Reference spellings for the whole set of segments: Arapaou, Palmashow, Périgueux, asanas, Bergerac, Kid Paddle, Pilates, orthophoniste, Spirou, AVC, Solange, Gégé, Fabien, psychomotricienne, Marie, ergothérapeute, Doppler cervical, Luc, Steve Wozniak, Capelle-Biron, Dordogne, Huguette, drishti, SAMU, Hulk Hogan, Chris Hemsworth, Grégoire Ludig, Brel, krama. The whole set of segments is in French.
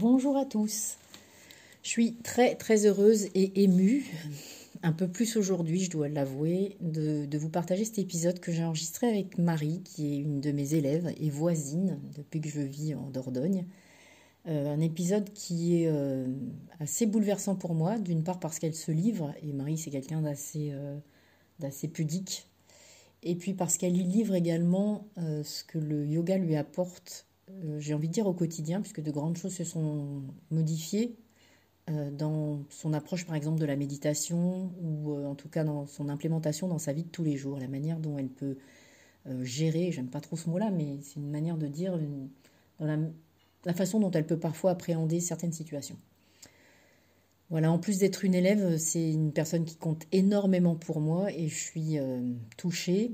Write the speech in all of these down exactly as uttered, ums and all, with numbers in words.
Bonjour à tous. Je suis très très heureuse et émue, un peu plus aujourd'hui je dois l'avouer, de, de vous partager cet épisode que j'ai enregistré avec Marie, qui est une de mes élèves et voisine depuis que je vis en Dordogne. Euh, un épisode qui est euh, assez bouleversant pour moi, d'une part parce qu'elle se livre, et Marie c'est quelqu'un d'assez euh, d'assez pudique, et puis parce qu'elle y livre également euh, ce que le yoga lui apporte, euh, j'ai envie de dire au quotidien, puisque de grandes choses se sont modifiées euh, dans son approche par exemple de la méditation, ou euh, en tout cas dans son implémentation dans sa vie de tous les jours, la manière dont elle peut euh, gérer, j'aime pas trop ce mot-là, mais c'est une manière de dire, une, dans la... la façon dont elle peut parfois appréhender certaines situations. Voilà, en plus d'être une élève, c'est une personne qui compte énormément pour moi et je suis euh, touchée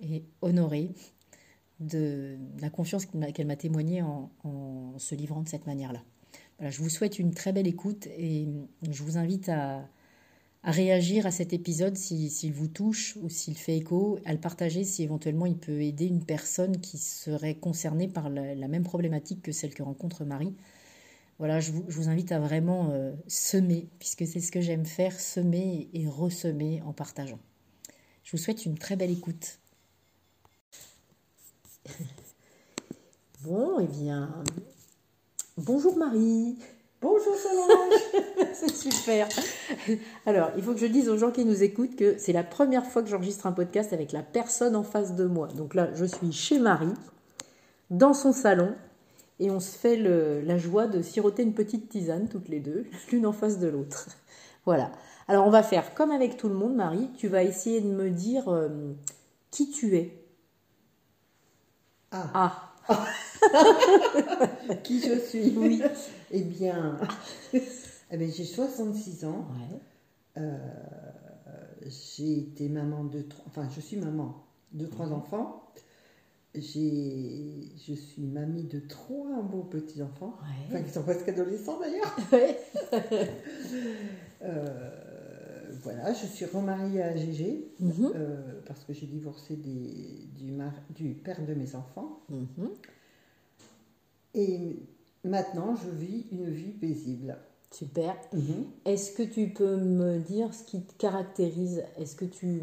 et honorée de la confiance qu'elle m'a témoignée en, en se livrant de cette manière-là. Voilà, je vous souhaite une très belle écoute et je vous invite à, à réagir à cet épisode s'il si, si vous touche ou s'il fait écho, à le partager si éventuellement il peut aider une personne qui serait concernée par la, la même problématique que celle que rencontre Marie. Voilà, je vous, je vous invite à vraiment euh, semer, puisque c'est ce que j'aime faire, semer et ressemer en partageant. Je vous souhaite une très belle écoute. Bon, eh bien, bonjour Marie. Bonjour Solange. C'est super. Alors, il faut que je dise aux gens qui nous écoutent que c'est la première fois que j'enregistre un podcast avec la personne en face de moi. Donc là, je suis chez Marie, dans son salon. Et on se fait le, la joie de siroter une petite tisane, toutes les deux, l'une en face de l'autre. Voilà. Alors, on va faire comme avec tout le monde, Marie. Tu vas essayer de me dire euh, qui tu es. Ah. Ah. Qui je suis. Oui. Eh bien, eh bien j'ai soixante-six ans. Ouais. Euh, j'ai été maman de... Enfin, je suis maman de trois ouais. enfants. J'ai, je suis mamie de trois beaux petits-enfants, ouais. enfin qui sont presque adolescents d'ailleurs. Ouais. euh, voilà, je suis remariée à Gégé, mm-hmm. euh, parce que j'ai divorcé des, du, mar, du père de mes enfants. Mm-hmm. Et maintenant, je vis une vie paisible. Super. Mm-hmm. Est-ce que tu peux me dire ce qui te caractérise ? Est-ce que tu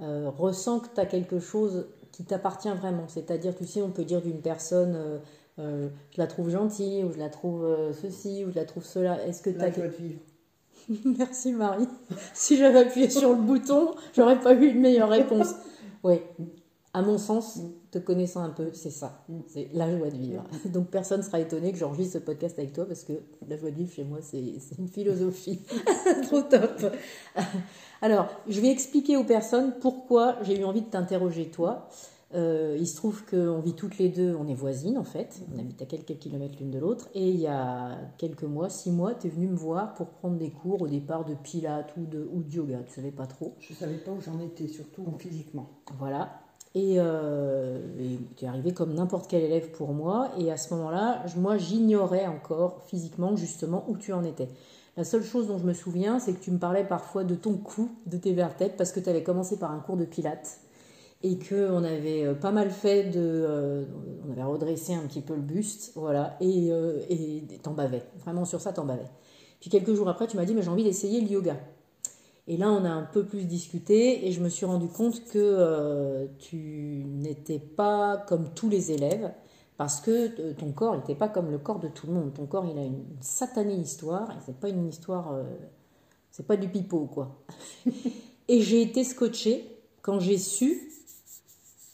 euh, ressens que tu as quelque chose qui t'appartient vraiment, c'est-à-dire, tu sais, on peut dire d'une personne, euh, euh, je la trouve gentille, ou je la trouve euh, ceci, ou je la trouve cela. Est-ce que tu as quelque chose de vivre ? Merci Marie. Si j'avais appuyé sur le bouton, j'aurais pas eu une meilleure réponse. Oui, à mon sens, te connaissant un peu, c'est ça, c'est la joie de vivre. Donc personne ne sera étonné que j'enregistre ce podcast avec toi parce que la joie de vivre chez moi, c'est, c'est une philosophie. Trop top. Alors, je vais expliquer aux personnes pourquoi j'ai eu envie de t'interroger toi. Euh, il se trouve qu'on vit toutes les deux, on est voisines en fait, on habite à quelques kilomètres l'une de l'autre. Et il y a quelques mois, six mois, tu es venue me voir pour prendre des cours au départ de Pilates ou de, ou de yoga, tu ne savais pas trop. Je ne savais pas où j'en étais, surtout physiquement. Voilà. Et, euh, et tu es arrivé comme n'importe quel élève pour moi. Et à ce moment-là, moi, j'ignorais encore physiquement justement où tu en étais. La seule chose dont je me souviens, c'est que tu me parlais parfois de ton cou, de tes vertèbres, parce que tu avais commencé par un cours de pilates et qu'on avait pas mal fait de... Euh, on avait redressé un petit peu le buste, voilà, et euh, et t'en bavais. Vraiment, sur ça, t'en bavais. Puis quelques jours après, tu m'as dit « mais j'ai envie d'essayer le yoga ». Et là, on a un peu plus discuté et je me suis rendu compte que euh, tu n'étais pas comme tous les élèves parce que euh, ton corps n'était pas comme le corps de tout le monde. Ton corps, il a une satanée histoire et c'est pas une histoire, euh, c'est pas du pipeau quoi. Et j'ai été scotchée quand j'ai su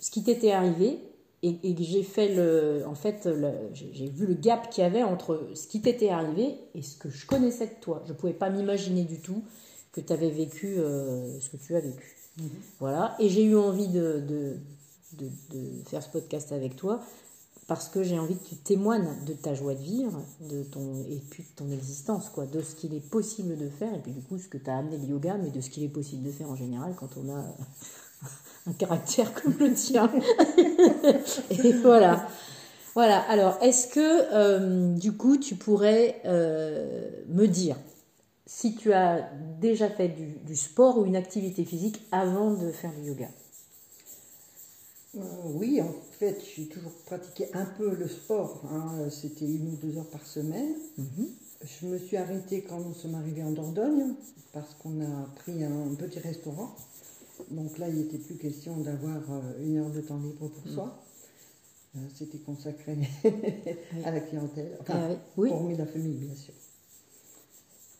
ce qui t'était arrivé et, et que j'ai fait le, en fait, le, j'ai, j'ai vu le gap qu'il y avait entre ce qui t'était arrivé et ce que je connaissais de toi. Je pouvais pas m'imaginer du tout que tu avais vécu euh, ce que tu as vécu. Mmh. Voilà. Et j'ai eu envie de, de, de, de faire ce podcast avec toi parce que j'ai envie que tu témoignes de ta joie de vivre de ton, et puis de ton existence, quoi, de ce qu'il est possible de faire et puis du coup ce que tu as amené le yoga, mais de ce qu'il est possible de faire en général quand on a un caractère comme le tien. Et voilà. Voilà. Alors, est-ce que euh, du coup tu pourrais euh, me dire si tu as déjà fait du, du sport ou une activité physique avant de faire du yoga? euh, Oui, en fait, j'ai toujours pratiqué un peu le sport. Hein. C'était une ou deux heures par semaine. Mm-hmm. Je me suis arrêtée quand nous sommes arrivés en Dordogne, parce qu'on a pris un petit restaurant. Donc là, il n'était plus question d'avoir une heure de temps libre pour soi. Mmh. C'était consacré à la clientèle, enfin, ah, oui. hormis la famille, bien sûr.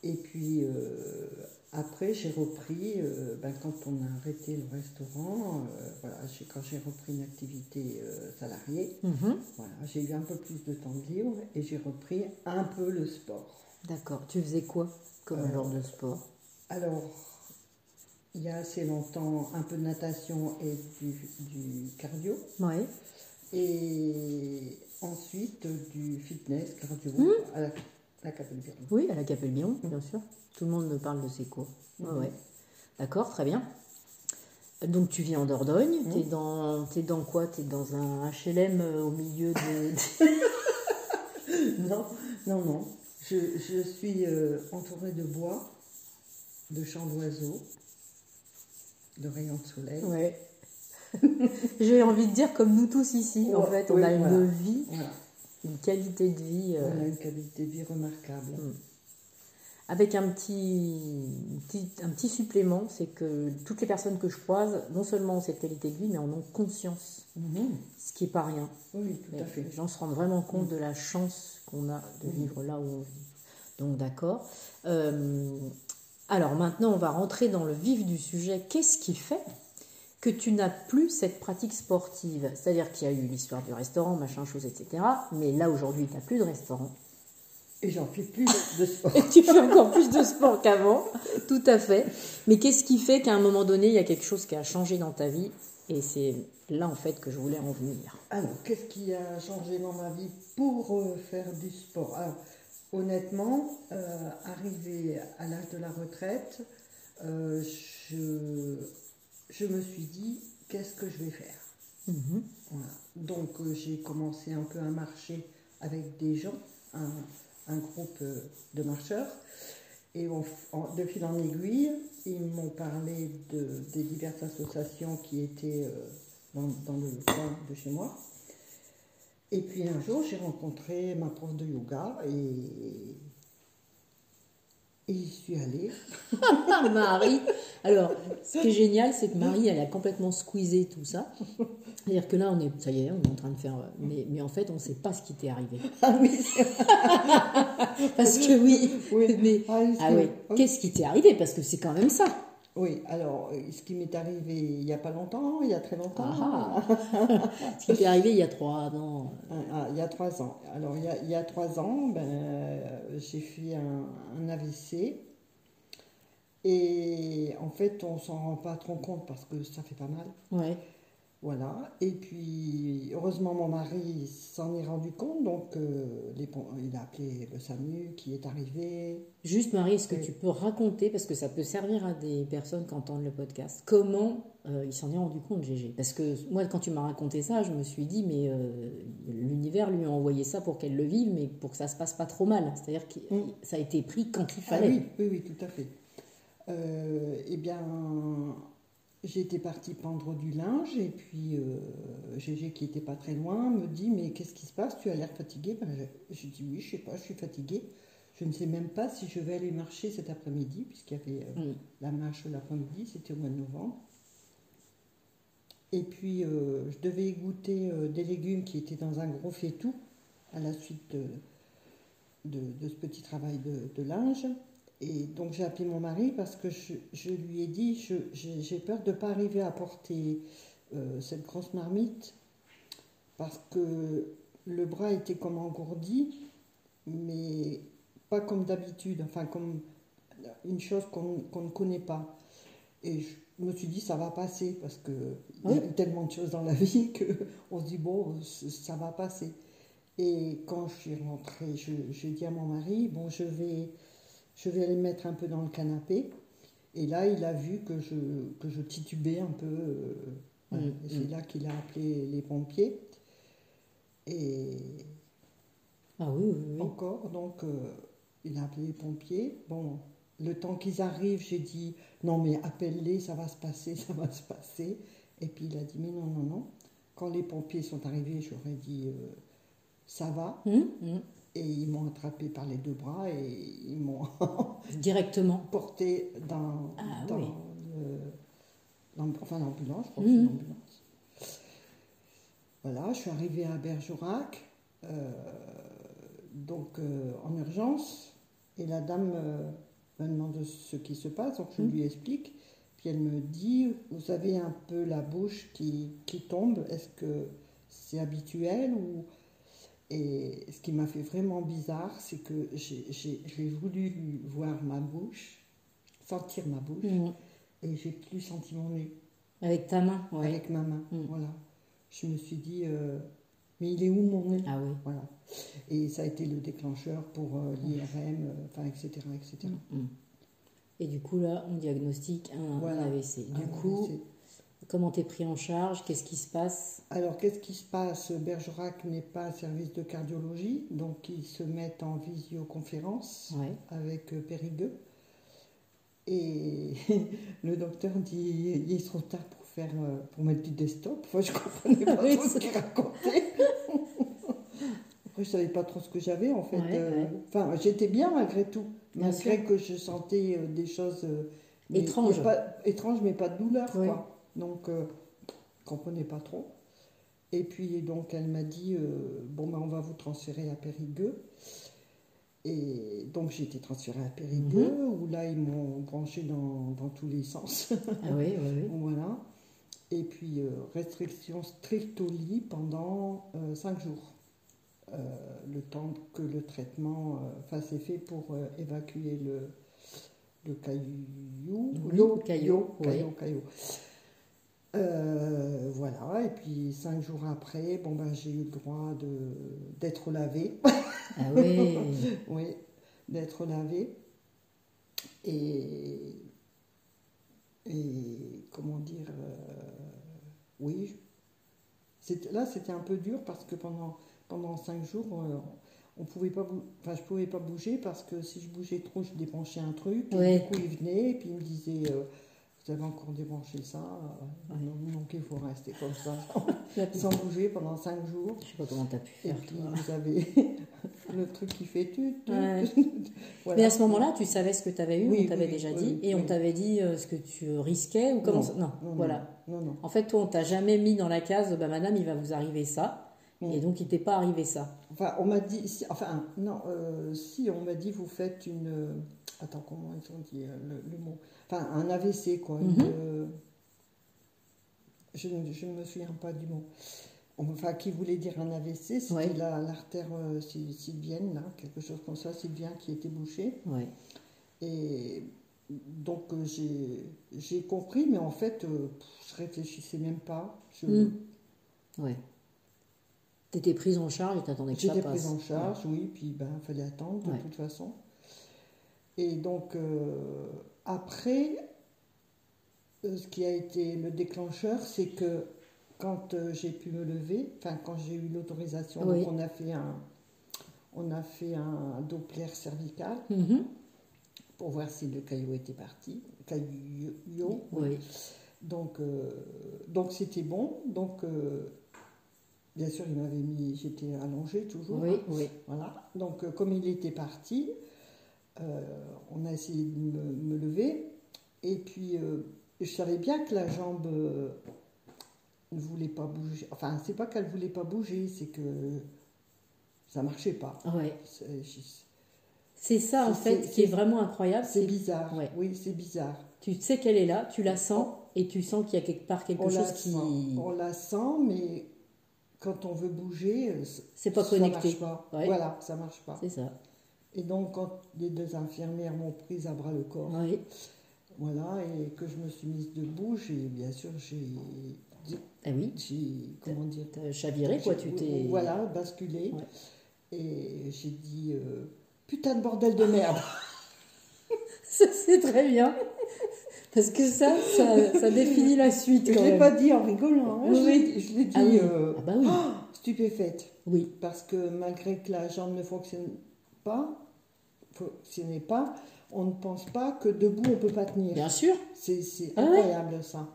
Et puis, euh, après, j'ai repris, euh, ben, quand on a arrêté le restaurant, euh, voilà, quand j'ai repris une activité euh, salariée, mmh. voilà, j'ai eu un peu plus de temps libre et j'ai repris un peu le sport. D'accord. Tu faisais quoi comme euh, genre de sport? Alors... il y a assez longtemps, un peu de natation et du, du cardio. Oui. Et ensuite, du fitness, cardio, mmh. à la, la Capelle-Biron. Oui, à la Capelle-Biron, mmh. bien sûr. Tout le monde me parle de ces cours. Mmh. Ouais, ouais. D'accord, très bien. Donc, tu vis en Dordogne. Mmh. T'es dans, t'es dans quoi? T'es dans un H L M au milieu de... non, non, non. Je, je suis euh, entourée de bois, de chants d'oiseaux. De rayons de soleil. Ouais. J'ai envie de dire comme nous tous ici. Ouais, en fait, on oui, a voilà. une vie, voilà. une qualité de vie. Euh... On a une qualité de vie remarquable. Mmh. Avec un petit, petit, un petit supplément, c'est que toutes les personnes que je croise, non seulement ont cette qualité de vie, mais en ont conscience. Mmh. Ce qui n'est pas rien. Oui, tout mais à fait. Les gens se rendent vraiment compte mmh. de la chance qu'on a de mmh. vivre là où on vit. Donc, d'accord. Euh, Alors maintenant, on va rentrer dans le vif du sujet. Qu'est-ce qui fait que tu n'as plus cette pratique sportive? C'est-à-dire qu'il y a eu l'histoire du restaurant, machin, chose, et cetera. Mais là, aujourd'hui, tu n'as plus de restaurant. Et j'en fais plus de sport. Et tu fais encore plus de sport qu'avant, tout à fait. Mais qu'est-ce qui fait qu'à un moment donné, il y a quelque chose qui a changé dans ta vie? Et c'est là, en fait, que je voulais en venir. Alors, qu'est-ce qui a changé dans ma vie pour euh, faire du sport? Alors, honnêtement, euh, arrivé à l'âge de la retraite, euh, je, je me suis dit, qu'est-ce que je vais faire? Mmh. Voilà. Donc, euh, j'ai commencé un peu à marcher avec des gens, un, un groupe de marcheurs. Et on, en, de fil en aiguille, ils m'ont parlé de, des diverses associations qui étaient euh, dans, dans le coin de chez moi. Et puis un jour, j'ai rencontré ma prof de yoga et, et j'y suis allée. Marie. Alors, ce qui est génial, c'est que Marie, elle a complètement squeezé tout ça. C'est-à-dire que là, on est, ça y est, on est en train de faire... Mais, mais en fait, on ne sait pas ce qui t'est arrivé. Ah oui. Parce que oui, oui. mais... Ah, ah oui, qu'est-ce qui t'est arrivé? Parce que c'est quand même ça. Oui, alors, ce qui m'est arrivé il n'y a pas longtemps, il y a très longtemps. Ah, ce qui m'est arrivé il y a trois ans. Ah, il y a trois ans. Alors, il y a, il y a trois ans, ben, j'ai fait un, un A V C. Et en fait, on ne s'en rend pas trop compte parce que ça fait pas mal. Oui. Voilà. Et puis, heureusement, mon mari s'en est rendu compte. Donc, euh, les, il a appelé le SAMU qui est arrivé. Juste, Marie, est-ce que et... tu peux raconter, parce que ça peut servir à des personnes qui entendent le podcast, comment euh, il s'en est rendu compte, Gégé? Parce que moi, quand tu m'as raconté ça, je me suis dit, mais euh, l'univers lui a envoyé ça pour qu'elle le vive, mais pour que ça ne se passe pas trop mal. C'est-à-dire que mmh. ça a été pris quand il fallait. Ah oui, oui, oui, tout à fait. Euh, eh bien... J'étais partie pendre du linge et puis euh, Gégé, qui n'était pas très loin, me dit « Mais qu'est-ce qui se passe? Tu as l'air fatiguée ?» ben, j'ai dit « Oui, je ne sais pas, je suis fatiguée. Je ne sais même pas si je vais aller marcher cet après-midi, puisqu'il y avait euh, mmh. la marche l'après-midi, c'était au mois de novembre. Et puis, euh, je devais goûter euh, des légumes qui étaient dans un gros fétou à la suite de, de, de ce petit travail de, de linge. » Et donc, j'ai appelé mon mari parce que je, je lui ai dit, je, j'ai, j'ai peur de ne pas arriver à porter euh, cette grosse marmite parce que le bras était comme engourdi, mais pas comme d'habitude, enfin, comme une chose qu'on, qu'on ne connaît pas. Et je me suis dit, ça va passer parce qu'il oui. y a tellement de choses dans la vie qu'on se dit, bon, ça va passer. Et quand je suis rentrée, je, j'ai dit à mon mari, bon, je vais... Je vais aller me mettre un peu dans le canapé. Et là, il a vu que je, que je titubais un peu. Euh, mmh, voilà. mmh. C'est là qu'il a appelé les pompiers. Et ah oui, oui, oui. encore, donc, euh, il a appelé les pompiers. Bon, le temps qu'ils arrivent, j'ai dit, non, mais appelle-les, ça va se passer, ça va se passer. Et puis, il a dit, mais non, non, non. quand les pompiers sont arrivés, j'aurais dit euh, ça va. Mmh, mmh. Et ils m'ont attrapé par les deux bras et ils m'ont directement porté dans, ah, dans, oui. le, dans enfin, l'ambulance, je crois que c'est l'ambulance. Voilà, je suis arrivée à Bergerac, euh, donc euh, en urgence, et la dame euh, me demande ce qui se passe, donc je mmh. lui explique. Puis elle me dit, vous avez un peu la bouche qui, qui tombe, est-ce que c'est habituel ou... Et ce qui m'a fait vraiment bizarre, c'est que j'ai, j'ai, j'ai voulu voir ma bouche, sentir ma bouche, mmh. et j'ai plus senti mon nez. Avec ta main, ouais. Avec ma main, mmh. voilà. Je me suis dit, euh, mais il est où mon nez? Ah oui. Voilà. Et ça a été le déclencheur pour euh, l'I R M, euh, enfin, et cetera, et cetera. Mmh. Et du coup, là, on diagnostique un, voilà, un A V C. Du un coup, A V C. Comment t'es pris en charge? Qu'est-ce qui se passe? Alors, qu'est-ce qui se passe? Bergerac n'est pas un service de cardiologie, donc ils se mettent en visioconférence ouais. avec euh, Périgueux. Et le docteur dit, il est trop tard pour, faire, euh, pour mettre du desktop. Enfin, je ne comprenais pas oui, trop ça. Ce qu'il racontait. Après, je ne savais pas trop ce que j'avais, en fait. Ouais, euh, ouais. Enfin, j'étais bien, malgré tout. Malgré bien que je sentais euh, des choses euh, mais, étranges. Pas, étranges, mais pas de douleur, ouais. quoi. Donc, euh, je ne comprenais pas trop. Et puis, donc, elle m'a dit, euh, bon, ben, on va vous transférer à Périgueux. Et donc, j'ai été transférée à Périgueux, mm-hmm. où là, ils m'ont branchée dans, dans tous les sens. Ah oui, oui, oui. Voilà. Et puis, euh, restriction stricto lit pendant euh, cinq jours. Euh, le temps que le traitement euh, fasse effet pour euh, évacuer le, le caillou. Oui, le caillou, caillou, caillou. Oui. caillou. Euh, voilà, et puis cinq jours après, bon ben j'ai eu le droit de, d'être lavée. Ah oui. Oui, d'être lavée. Et, et comment dire, euh, oui, c'était, là c'était un peu dur parce que pendant, pendant cinq jours, on, on pouvait pas bou- enfin, je ne pouvais pas bouger parce que si je bougeais trop, je débranchais un truc. Ouais. Et du coup, il venait et puis il me disait. Euh, Vous avez encore débranché ça, euh, ouais. non, donc il faut rester comme ça, sans bouger pendant cinq jours. Je ne sais pas comment tu as pu faire. Et puis toi, vous avez le truc qui fait tu. tu ouais. Voilà. Mais à ce moment-là, tu savais ce que tu avais eu, oui, on t'avait oui, déjà oui, dit, oui, et oui. on t'avait dit euh, ce que tu risquais ou comment non, ça... non, non, voilà. Non, non. En fait, toi, on t'a jamais mis dans la case, bah, madame, il va vous arriver ça. Bon. Et donc, il t'est pas arrivé ça. Enfin, on m'a dit, si, enfin, non, euh, si, on m'a dit, vous faites une. Euh, attends, comment ils ont dit euh, le, le mot? Enfin, un A V C, quoi. Mm-hmm. Euh, je ne me souviens pas du mot. Enfin, qui voulait dire un A V C, c'était ouais. la, l'artère euh, sylvienne, là, quelque chose comme ça, sylvien qui était bouchée. Ouais. Et donc, euh, j'ai, j'ai compris, mais en fait, euh, je réfléchissais même pas. Je... Mm. Ouais. T'étais prise en charge et t'attendais que J'étais ça passe. J'étais prise en charge, ouais. oui, puis ben, fallait attendre de ouais. toute façon. Et donc, euh, après, euh, ce qui a été le déclencheur, c'est que quand euh, j'ai pu me lever, enfin, quand j'ai eu l'autorisation, oui. donc on a fait un, on a fait un Doppler cervical mm-hmm. pour voir si le caillou était parti. Caillou, oui. oui. Donc, euh, donc, c'était bon. Donc, euh, bien sûr, il m'avait mis, j'étais allongée toujours. Oui, hein, oui. Voilà. Donc, euh, comme il était parti, euh, on a essayé de me, me lever. Et puis, euh, je savais bien que la jambe euh, ne voulait pas bouger. Enfin, c'est pas qu'elle ne voulait pas bouger, c'est que ça ne marchait pas. Ouais. C'est, je... c'est ça, en c'est, fait, c'est, qui c'est, est vraiment incroyable. C'est, c'est... bizarre. Ouais. Oui, c'est bizarre. Tu sais qu'elle est là, tu la sens, et tu sens qu'il y a quelque part quelque on chose qui... Sent. On la sent, mais... Quand on veut bouger, c'est pas ça connecté. Marche pas. Ouais. Voilà, ça marche pas. C'est ça. Et donc, quand les deux infirmières m'ont prise à bras le corps, ouais. voilà, et que je me suis mise debout, j'ai bien sûr, j'ai, ah oui. j'ai comment dire, t'as chaviré quoi, tu t'es, voilà, basculé, ouais. et j'ai dit euh, putain de bordel de merde. Ça, c'est très bien. Parce que ça, ça, ça définit la suite. Quand je ne l'ai pas dit en rigolant. Hein. Oui. Je, je l'ai dit ah oui. euh, ah bah oui. oh, stupéfaite. Oui. Parce que malgré que la jambe ne fonctionne pas, fonctionnait pas, on ne pense pas que debout on ne peut pas tenir. Bien sûr. C'est, c'est ah incroyable ouais. ça.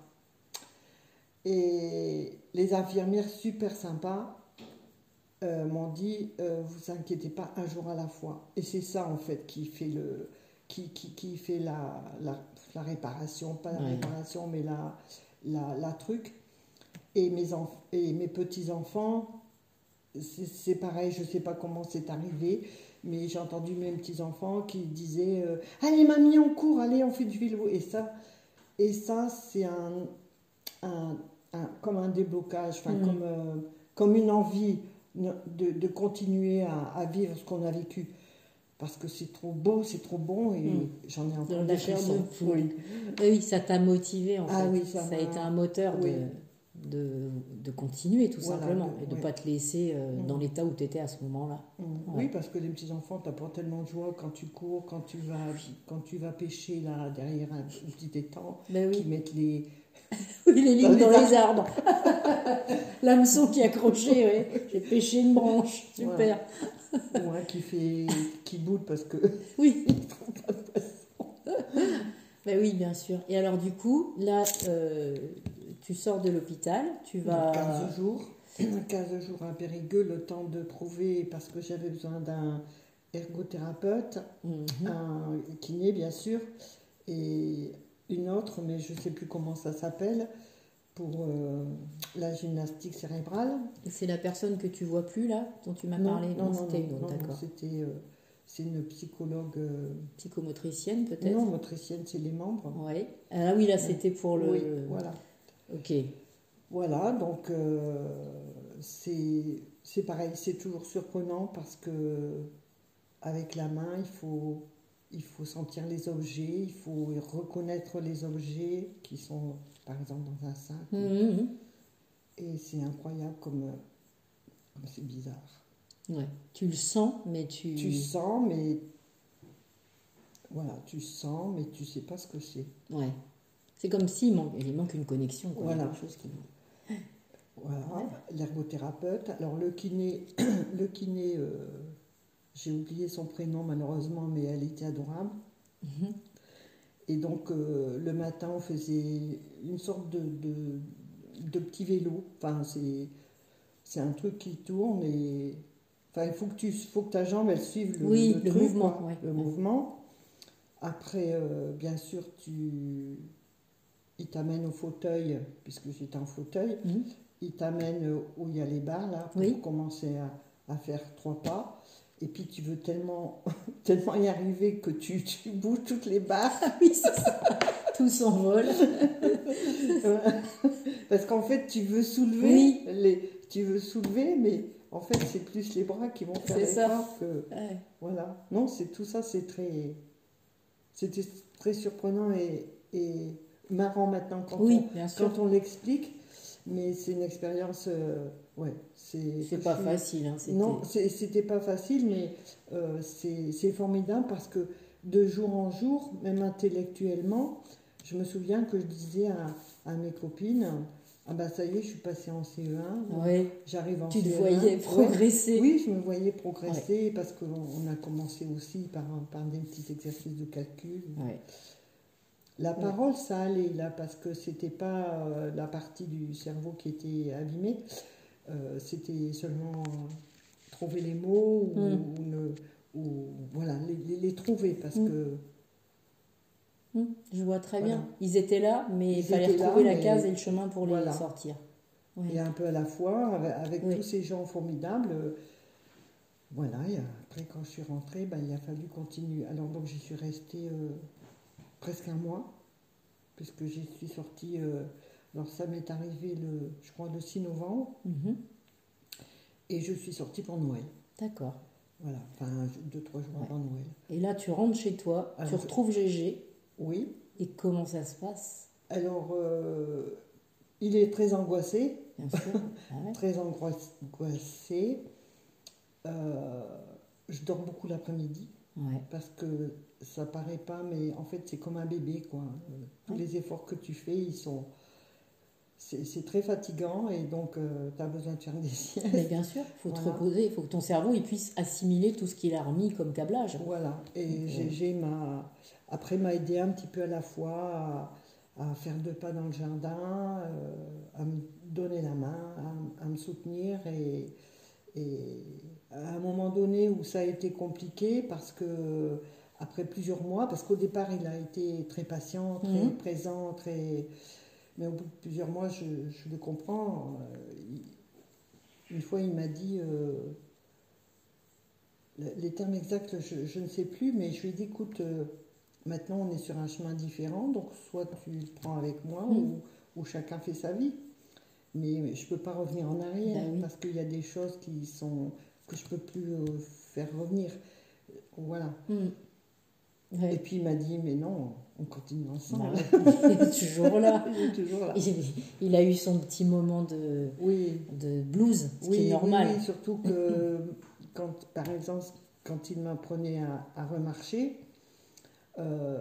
Et les infirmières super sympas euh, m'ont dit euh, vous inquiétez pas, un jour à la fois. Et c'est ça en fait qui fait le qui, qui, qui fait la, la, la réparation, pas la oui. réparation mais la, la, la truc. Et mes, enf- et mes petits-enfants, c'est, c'est pareil, je ne sais pas comment c'est arrivé, mais j'ai entendu mes petits-enfants qui disaient euh, « Allez, mamie, on court, allez, on fait du vélo !» Et ça, et ça c'est un, un, un, comme un déblocage, mmh. comme, euh, comme une envie de, de continuer à, à vivre ce qu'on a vécu. Parce que c'est trop beau, c'est trop bon et mmh. j'en ai encore des frissons. Oui. oui, ça t'a motivé en ah, fait. Oui, ça ça a été un moteur oui. de... De, de continuer tout voilà, simplement de, et de ne ouais. pas te laisser euh, mmh. dans l'état où tu étais à ce moment-là. Mmh. Ouais. Oui, parce que les petits-enfants t'apportent tellement de joie quand tu cours, quand tu vas, quand tu vas pêcher là, derrière un petit étang, ben oui. qui mettent les... oui, les lignes dans, dans les arbres. L'hameçon qui est accroché, ouais. J'ai pêché une branche, super. Ou ouais. un qui fait... qui boule parce que... oui. Il ne trouve pas de poisson. Ben oui, bien sûr. Et alors du coup, là... Euh... tu sors de l'hôpital, tu vas... quinze jours, quinze jours à Périgueux, le temps de trouver, parce que j'avais besoin d'un ergothérapeute, mm-hmm. un kiné bien sûr, et une autre, mais je ne sais plus comment ça s'appelle, pour euh, la gymnastique cérébrale. Et c'est la personne que tu ne vois plus là, dont tu m'as non, parlé Non, non, non, c'était, non, non, d'accord. non c'était, euh, c'est une psychologue... Euh... psychomotricienne peut-être. Non, motricienne, c'est les membres. Ouais. Ah oui, là c'était pour le... Oui, voilà. Ok. Voilà, donc euh, c'est, c'est pareil, c'est toujours surprenant parce que avec la main, il faut, il faut sentir les objets, il faut reconnaître les objets qui sont, par exemple, dans un sac. Mmh. Et c'est incroyable comme, comme c'est bizarre. Ouais. Tu le sens, mais tu... Tu sens, mais... Voilà, tu sens, mais tu sais pas ce que c'est. Ouais. C'est comme s'il manque, il manque une connexion. Quoi, voilà. Quelque chose qui... voilà. Ouais. L'ergothérapeute. Alors, le kiné, le kiné euh, j'ai oublié son prénom malheureusement, mais elle était adorable. Mm-hmm. Et donc, euh, le matin, on faisait une sorte de, de, de petit vélo. Enfin, c'est, c'est un truc qui tourne et... Enfin, il faut que, tu, faut que ta jambe, elle suive le, oui, le, le truc, mouvement. Ouais. Le ouais. mouvement. Après, euh, bien sûr, tu... Il t'amène au fauteuil, puisque j'étais en fauteuil, mmh. il t'amène où il y a les barres, là, pour oui. commencer à, à faire trois pas. Et puis tu veux tellement, tellement y arriver que tu, tu bouges toutes les barres. Oui, c'est ça. Tout s'envole. Parce qu'en fait, tu veux soulever, oui. les, tu veux soulever, mais en fait, c'est plus les bras qui vont faire l'effort que... Ouais. Voilà. Non, c'est, tout ça, c'est très... C'était très surprenant et... et marrant maintenant quand, oui, on, quand on l'explique, mais c'est une expérience euh, ouais c'est c'est pas suis... facile hein, c'était... non c'est, c'était pas facile mais euh, c'est c'est formidable parce que de jour en jour, même intellectuellement, je me souviens que je disais à, à mes copines, ah bah ça y est, je suis passée en C E un, ouais. j'arrive en C E un. Tu te voyais progresser. Ouais. Oui, je me voyais progresser ouais. parce qu'on on a commencé aussi par par des petits exercices de calcul. Ouais. La parole, ouais. ça allait là, parce que c'était pas euh, la partie du cerveau qui était abîmée, euh, c'était seulement euh, trouver les mots ou, mm. ou, ne, ou voilà, les, les, les trouver parce mm. que. Mm. Je vois très voilà. bien. Ils étaient là, mais il fallait retrouver là, la case et le chemin pour voilà. les sortir. Ouais. Et un peu à la fois, avec oui. tous ces gens formidables. Euh, voilà, et après quand je suis rentrée, ben, il a fallu continuer. Alors donc j'y suis restée. Euh, presque un mois, puisque j'y suis sortie, euh, alors ça m'est arrivé, le, je crois, le six novembre, mm-hmm. et je suis sortie pour Noël. D'accord. Voilà, enfin, deux, trois jours ouais. avant Noël. Et là, tu rentres chez toi, alors, tu retrouves Gégé. Oui. Et comment ça se passe? Alors, euh, il est très angoissé. Bien sûr. Ah ouais. Très angoissé. Euh, je dors beaucoup l'après-midi, ouais. parce que ça paraît pas, mais en fait, c'est comme un bébé, quoi. Tous les efforts que tu fais, ils sont... C'est, c'est très fatigant et donc, euh, tu as besoin de faire des siestes. Mais bien sûr, il faut voilà. te reposer. Il faut que ton cerveau il puisse assimiler tout ce qu'il a remis comme câblage. Voilà. Et okay. Gégé m'a... Après, m'a aidé un petit peu à la fois à faire deux pas dans le jardin, euh, à me donner la main, à, à me soutenir. Et, et à un moment donné où ça a été compliqué, parce que après plusieurs mois, parce qu'au départ il a été très patient, très mmh. présent, très... mais au bout de plusieurs mois, je, je le comprends. Une fois, il m'a dit, euh, les termes exacts, je, je ne sais plus, mais je lui ai dit, écoute, euh, maintenant on est sur un chemin différent, donc soit tu le prends avec moi, mmh. ou, ou chacun fait sa vie. Mais je ne peux pas revenir en arrière, ben oui. parce qu'il y a des choses qui sont, que je ne peux plus euh, faire revenir. Voilà. Mmh. Ouais. Et puis il m'a dit, mais non, on continue ensemble. Bah, il est toujours là. il est toujours là. Il, il a eu son petit moment de, oui. de blues, ce oui, qui est normal. Oui, surtout que, quand, par exemple, quand il m'apprenait à, à remarcher, euh,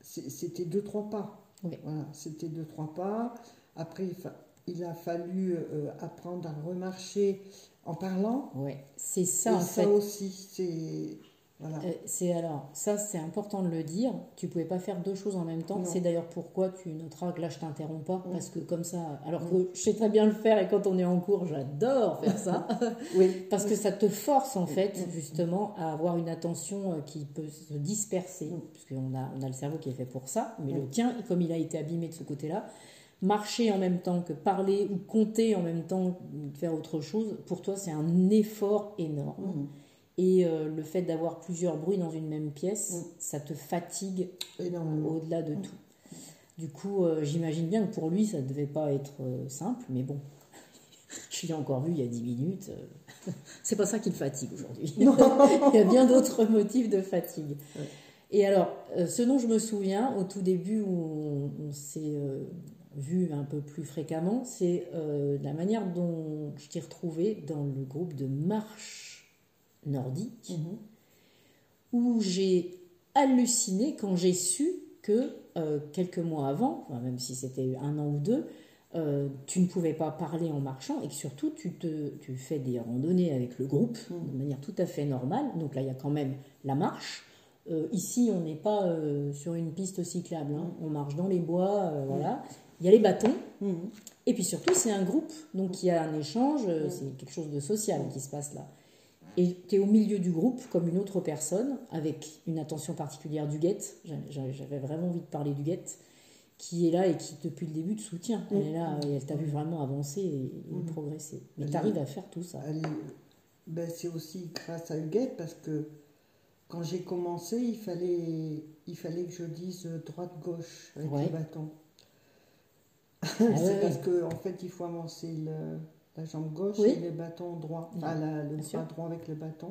c'était deux, trois pas. Okay. Voilà, c'était deux, trois pas. Après, il, fa- il a fallu euh, apprendre à remarcher en parlant. Oui, c'est ça. Et en ça fait. aussi, c'est... Voilà. Euh, c'est alors, ça c'est important de le dire, tu ne pouvais pas faire deux choses en même temps, non. c'est d'ailleurs pourquoi tu noteras que là je ne t'interromps pas, mmh. parce que comme ça, alors mmh. que je sais très bien le faire et quand on est en cours j'adore faire ça, oui. parce que ça te force en mmh. fait justement à avoir une attention qui peut se disperser, mmh. parce qu'on a, on a le cerveau qui est fait pour ça, mais mmh. le tien, comme il a été abîmé de ce côté-là, marcher en même temps que parler ou compter en même temps, faire autre chose, pour toi c'est un effort énorme. Mmh. Et euh, le fait d'avoir plusieurs bruits dans une même pièce, mmh. ça te fatigue énormément. Au-delà de mmh. tout. Du coup, euh, j'imagine bien que pour lui, ça ne devait pas être euh, simple, mais bon, je l'ai encore vu il y a dix minutes. Euh, c'est pas ça qui le fatigue aujourd'hui. Il y a bien d'autres motifs de fatigue. Ouais. Et alors, euh, ce dont je me souviens, au tout début où on, on s'est euh, vu un peu plus fréquemment, c'est euh, la manière dont je t'ai retrouvée dans le groupe de marche nordique, mmh. où j'ai halluciné quand j'ai su que euh, quelques mois avant, enfin, même si c'était un an ou deux, euh, tu ne pouvais pas parler en marchant et que surtout tu, te, tu fais des randonnées avec le groupe mmh. de manière tout à fait normale. Donc là, il y a quand même la marche. Euh, ici, on n'est pas euh, sur une piste cyclable. Hein. On marche dans les bois, euh, voilà. Il y a les bâtons. Mmh. Et puis surtout, c'est un groupe. Donc il y a un échange, euh, mmh. c'est quelque chose de social qui se passe là. Et tu es au milieu du groupe, comme une autre personne, avec une attention particulière d'Huguette. J'avais vraiment envie de parler d'Huguette, qui est là et qui, depuis le début, te soutient. Elle est là et elle t'a vu vraiment avancer et, et progresser. Mais tu arrives à faire tout ça. Elle est... ben, c'est aussi grâce à Huguette, parce que quand j'ai commencé, il fallait, il fallait que je dise droite-gauche avec ouais. le bâton. Ah, c'est ouais. parce qu'en en fait, il faut avancer le... la jambe gauche oui. et le bâton droit, oui. ah, la, le bras droit avec le bâton.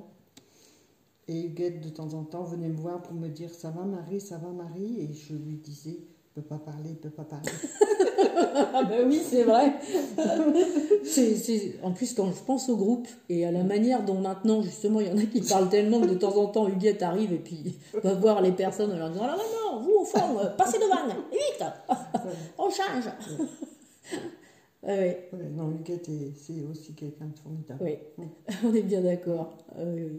Et Huguette, de temps en temps, venait me voir pour me dire « Ça va Marie, ça va Marie ?» Et je lui disais « Je ne peux pas parler, je ne peux pas parler. » Ah ben oui, c'est vrai. c'est, c'est... En plus, quand je pense au groupe et à la manière dont maintenant, justement, il y en a qui parlent tellement que de temps en temps, Huguette arrive et puis va voir les personnes en leur disant « Alors maintenant, vous, au fond, passez devant, vite, on change ouais. !» Ah ouais. Ouais, non, Luc, c'est aussi quelqu'un de formidable. Oui, ouais. On est bien d'accord. Euh,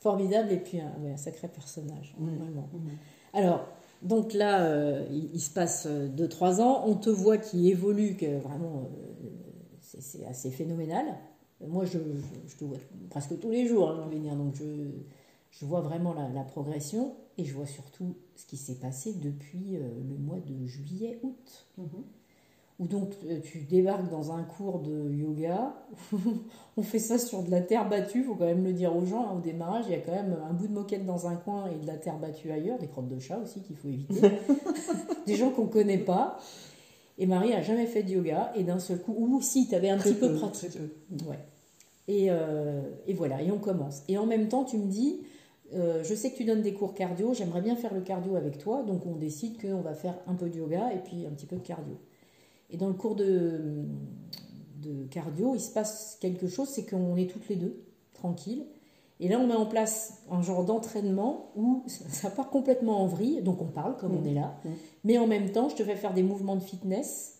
formidable et puis un, ouais, un sacré personnage, mmh. vraiment. Mmh. Alors, donc là, euh, il, il se passe deux trois ans, on te voit qui évolue, que vraiment, euh, c'est, c'est assez phénoménal. Moi, je, je, je te vois presque tous les jours, hein, j'en vais dire, donc je, je vois vraiment la, la progression et je vois surtout ce qui s'est passé depuis euh, le mois de juillet-août. Mmh. Où donc tu débarques dans un cours de yoga, on fait ça sur de la terre battue, il faut quand même le dire aux gens, hein, au démarrage il y a quand même un bout de moquette dans un coin et de la terre battue ailleurs, des crottes de chat aussi qu'il faut éviter, des gens qu'on ne connaît pas, et Marie n'a jamais fait de yoga, et d'un seul coup, ou si, tu avais un très petit peu, peu pratiqué, ouais. et, euh, et voilà, et on commence, et en même temps tu me dis, Euh, je sais que tu donnes des cours cardio, j'aimerais bien faire le cardio avec toi, donc on décide qu'on va faire un peu de yoga et puis un petit peu de cardio. Et dans le cours de, de cardio, il se passe quelque chose, c'est qu'on est toutes les deux, tranquilles. Et là, on met en place un genre d'entraînement où ça part complètement en vrille. Donc, on parle comme mmh. on est là. Mmh. Mais en même temps, je te fais faire des mouvements de fitness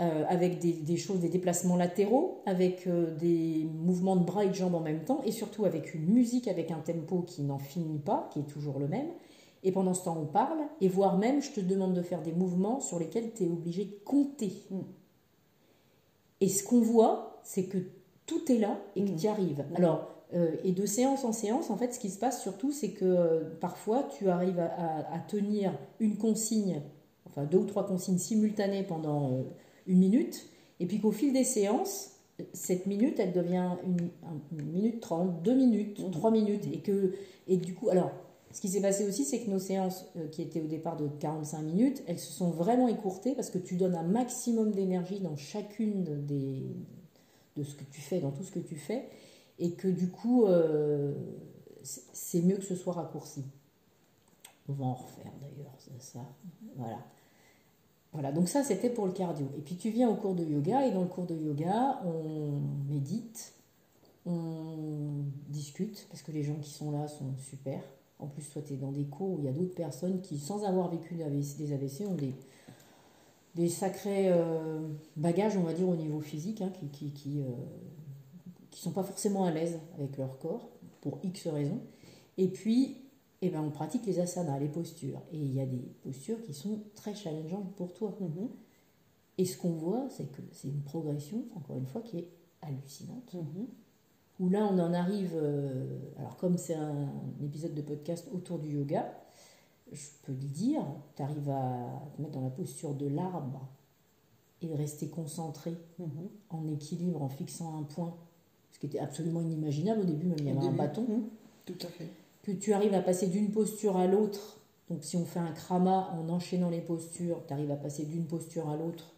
euh, avec des, des choses, des déplacements latéraux, avec euh, des mouvements de bras et de jambes en même temps. Et surtout avec une musique, avec un tempo qui n'en finit pas, qui est toujours le même. Et pendant ce temps, on parle, et voire même, je te demande de faire des mouvements sur lesquels tu es obligé de compter. Mm. Et ce qu'on voit, c'est que tout est là et mm. que tu y arrives. Mm. Alors, euh, et de séance en séance, en fait, ce qui se passe surtout, c'est que euh, parfois, tu arrives à, à, à tenir une consigne, enfin deux ou trois consignes simultanées pendant euh, une minute, et puis qu'au fil des séances, cette minute, elle devient une, une minute trente, deux minutes, mm. trois minutes, et que, et du coup, alors... Ce qui s'est passé aussi, c'est que nos séances, euh, qui étaient au départ de quarante-cinq minutes, elles se sont vraiment écourtées parce que tu donnes un maximum d'énergie dans chacune des, de ce que tu fais, dans tout ce que tu fais, et que du coup, euh, c'est mieux que ce soit raccourci. On va en refaire d'ailleurs, c'est ça. Voilà. Voilà, donc ça, c'était pour le cardio. Et puis tu viens au cours de yoga, et dans le cours de yoga, on médite, on discute, parce que les gens qui sont là sont super. En plus, toi, tu es dans des cours où il y a d'autres personnes qui, sans avoir vécu des A V C, ont des, des sacrés euh, bagages, on va dire, au niveau physique, hein, qui ne qui, qui, euh, qui sont pas forcément à l'aise avec leur corps, pour X raisons. Et puis, eh ben, on pratique les asanas, les postures. Et il y a des postures qui sont très challengeantes pour toi. Mm-hmm. Et ce qu'on voit, c'est que c'est une progression, encore une fois, qui est hallucinante. Mm-hmm. Où là, on en arrive... Euh, alors, comme c'est un, un épisode de podcast autour du yoga, je peux le dire, tu arrives à te mettre dans la posture de l'arbre et de rester concentré, mm-hmm. en équilibre, en fixant un point, ce qui était absolument inimaginable au début, même il y avait début, un bâton. Mm, tout à fait. Que tu arrives à passer d'une posture à l'autre. Donc, si on fait un krama en enchaînant les postures, tu arrives à passer d'une posture à l'autre,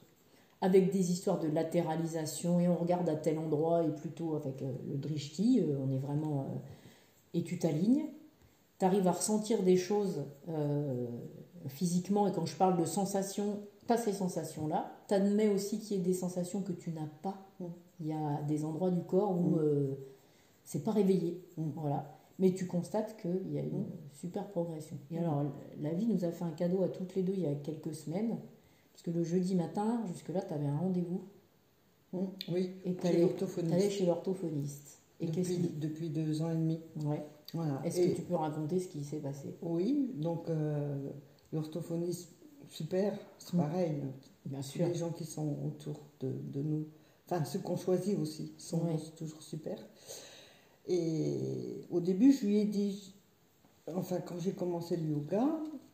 avec des histoires de latéralisation, et on regarde à tel endroit, et plutôt avec euh, le drishti, euh, on est vraiment... Euh, et tu t'alignes, tu arrives à ressentir des choses euh, physiquement, et quand je parle de sensations, tu as ces sensations-là, tu admets aussi qu'il y ait des sensations que tu n'as pas. Mm. Il y a des endroits du corps où mm. euh, c'est pas réveillé, mm. voilà. Mais tu constates qu'il y a une mm. super progression. Et mm. alors, la vie nous a fait un cadeau à toutes les deux il y a quelques semaines, parce que le jeudi matin, jusque-là, tu avais un rendez-vous. Oui, et chez l'orthophoniste. chez l'orthophoniste. Et depuis, qu'est-ce qui... depuis deux ans et demi. Ouais. Voilà. Est-ce et... que tu peux raconter ce qui s'est passé? Oui, donc euh, l'orthophoniste, super, c'est mmh. pareil. Bien sûr. Les gens qui sont autour de, de nous, enfin ceux qu'on choisit aussi, sont ouais. toujours super. Et au début, je lui ai dit, enfin quand j'ai commencé le yoga,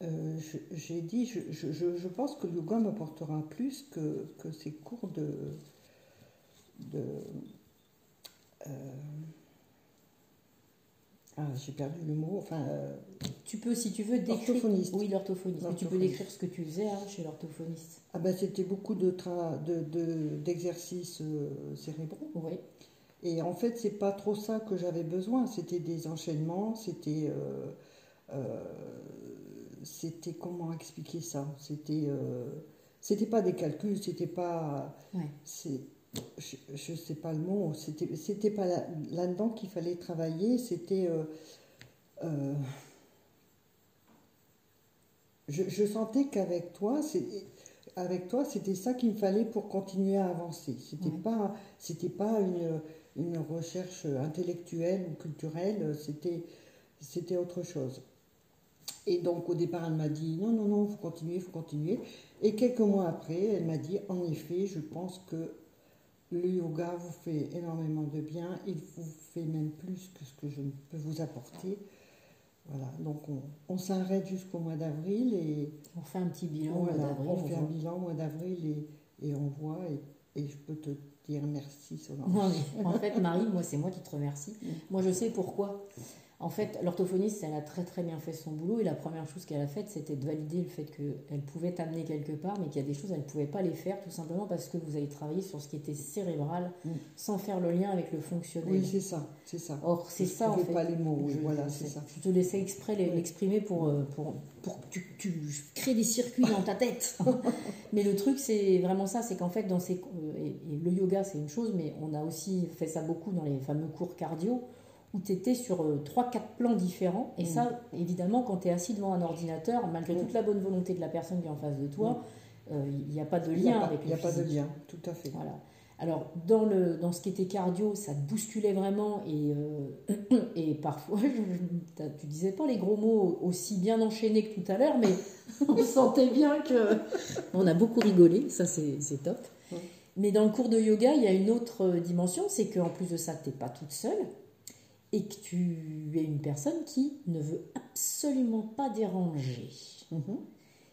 Euh, je, j'ai dit, je, je, je pense que le yoga m'apportera plus que, que ces cours de, de euh, ah, j'ai perdu le mot. Enfin, euh, tu peux, si tu veux, décrire. Orthophoniste. Oui, l'orthophoniste. l'orthophoniste. Tu peux décrire ce que tu faisais hein, chez l'orthophoniste. Ah ben, c'était beaucoup de tra- de, de d'exercices euh, cérébraux. Oui. Et en fait, c'est pas trop ça que j'avais besoin. C'était des enchaînements, c'était euh, euh, c'était comment expliquer ça, c'était euh, c'était pas des calculs, c'était pas ouais. c'est, je, je sais pas le mot, c'était c'était pas la, là-dedans qu'il fallait travailler, c'était euh, euh, je, je sentais qu'avec toi c'est avec toi c'était ça qu'il me fallait pour continuer à avancer, c'était ouais. pas c'était pas une une recherche intellectuelle ou culturelle, c'était c'était autre chose. Et donc, au départ, elle m'a dit, non, non, non, il faut continuer, il faut continuer. Et quelques mois après, elle m'a dit, en effet, je pense que le yoga vous fait énormément de bien. Il vous fait même plus que ce que je peux vous apporter. Voilà, donc on, on s'arrête jusqu'au mois d'avril. Et on fait un petit bilan voilà, au mois d'avril. On fait un bilan au mois d'avril et, et on voit. Et, et je peux te dire merci, Solange. Non, mais, en fait, Marie, moi, c'est moi qui te remercie. Moi, je sais pourquoi. En fait, l'orthophoniste, elle a très très bien fait son boulot, et la première chose qu'elle a faite, c'était de valider le fait qu'elle pouvait t'amener quelque part, mais qu'il y a des choses, elle ne pouvait pas les faire, tout simplement parce que vous avez travaillé sur ce qui était cérébral, mmh. sans faire le lien avec le fonctionnel. Oui, c'est ça, c'est ça. Or, c'est ça, en fait. Je ne pas les mots, je, voilà, c'est, c'est ça. Je te laissais exprès les, oui. l'exprimer pour, pour, pour que tu, tu crées des circuits dans ta tête. Mais le truc, c'est vraiment ça, c'est qu'en fait, dans ces, et, et le yoga, c'est une chose, mais on a aussi fait ça beaucoup dans les fameux cours cardio, où tu étais sur trois quatre plans différents. Et mmh. ça, évidemment, quand tu es assis devant un ordinateur, malgré mmh. toute la bonne volonté de la personne qui est en face de toi, il mmh. n'y euh, a pas de lien a pas, avec le physique. Il n'y a pas de lien, tout à fait. Voilà. Alors, dans, le, dans ce qui était cardio, ça te bousculait vraiment et, euh, et parfois, je, tu disais pas les gros mots aussi bien enchaînés que tout à l'heure, mais on sentait bien que... On a beaucoup rigolé, ça c'est, c'est top. Ouais. Mais dans le cours de yoga, il y a une autre dimension, c'est qu'en plus de ça, tu n'es pas toute seule et que tu es une personne qui ne veut absolument pas déranger. Mmh.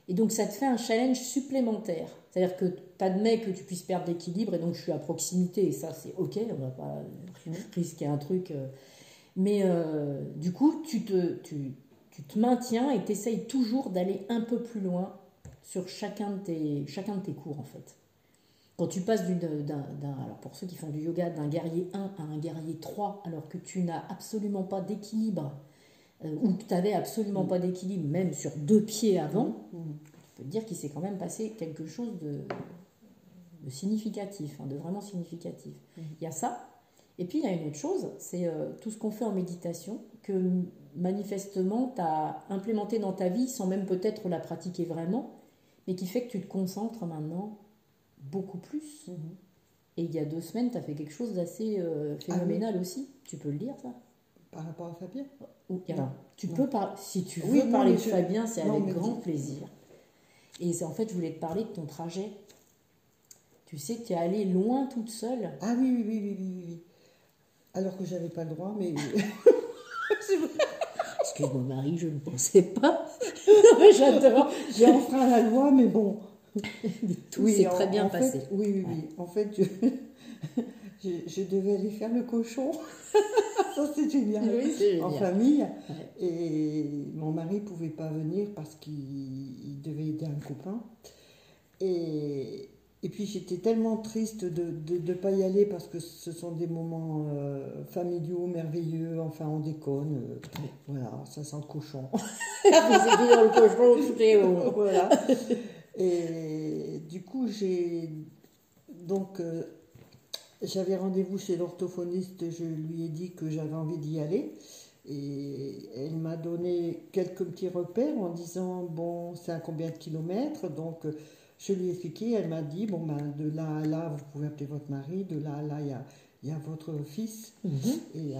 Et donc, ça te fait un challenge supplémentaire. C'est-à-dire que tu admets que tu puisses perdre l'équilibre et donc je suis à proximité. Et ça, c'est OK, on ne va pas risquer un truc. Mais euh, du coup, tu te, tu, tu te maintiens et tu essayes toujours d'aller un peu plus loin sur chacun de tes, chacun de tes cours, en fait. Quand tu passes d'une, d'un, d'un, alors pour ceux qui font du yoga, d'un guerrier un à un guerrier trois, alors que tu n'as absolument pas d'équilibre, Euh, ou que tu n'avais absolument mmh. pas d'équilibre, même sur deux pieds avant, mmh. je peux te dire qu'il s'est quand même passé quelque chose de, de significatif, hein, de vraiment significatif. Mmh. Il y a ça. Et puis, il y a une autre chose, c'est euh, tout ce qu'on fait en méditation, que manifestement, tu as implémenté dans ta vie, sans même peut-être la pratiquer vraiment, mais qui fait que tu te concentres maintenant beaucoup plus. Mmh. Et il y a deux semaines, tu as fait quelque chose d'assez euh, phénoménal ah, oui. aussi. Tu peux le dire, ça ? Par rapport à Fabien oui, alors, tu non. peux par... Si tu veux oui, parler non, de Fabien, c'est non, avec grand plaisir. Et c'est, en fait, je voulais te parler de ton trajet. Tu sais, tu es allée loin toute seule. Ah oui, oui, oui, oui, oui, oui. Alors que je n'avais pas le droit, mais... c'est vrai. Parce que mon mari, je ne pensais pas. Non, mais j'adore. J'ai enfreint la loi, mais bon. Mais tout oui, s'est en, très bien en passé. Fait, oui, oui, ouais. oui. En fait, je... Je, je devais aller faire le cochon, ça c'est génial, oui, c'est génial. En famille. Ouais. Et mon mari ne pouvait pas venir parce qu'il devait aider un copain. Et, et puis j'étais tellement triste de ne pas y aller parce que ce sont des moments euh, familiaux, merveilleux, enfin on déconne. Euh, voilà, ça sent le cochon. Vous étiez dans le cochon, c'était bon. Voilà. Et du coup, j'ai... donc euh, j'avais rendez-vous chez l'orthophoniste, je lui ai dit que j'avais envie d'y aller et elle m'a donné quelques petits repères en disant bon c'est à combien de kilomètres, donc je lui ai expliqué, elle m'a dit bon ben de là à là vous pouvez appeler votre mari, de là à là il y a, il y a votre fils mmh. et,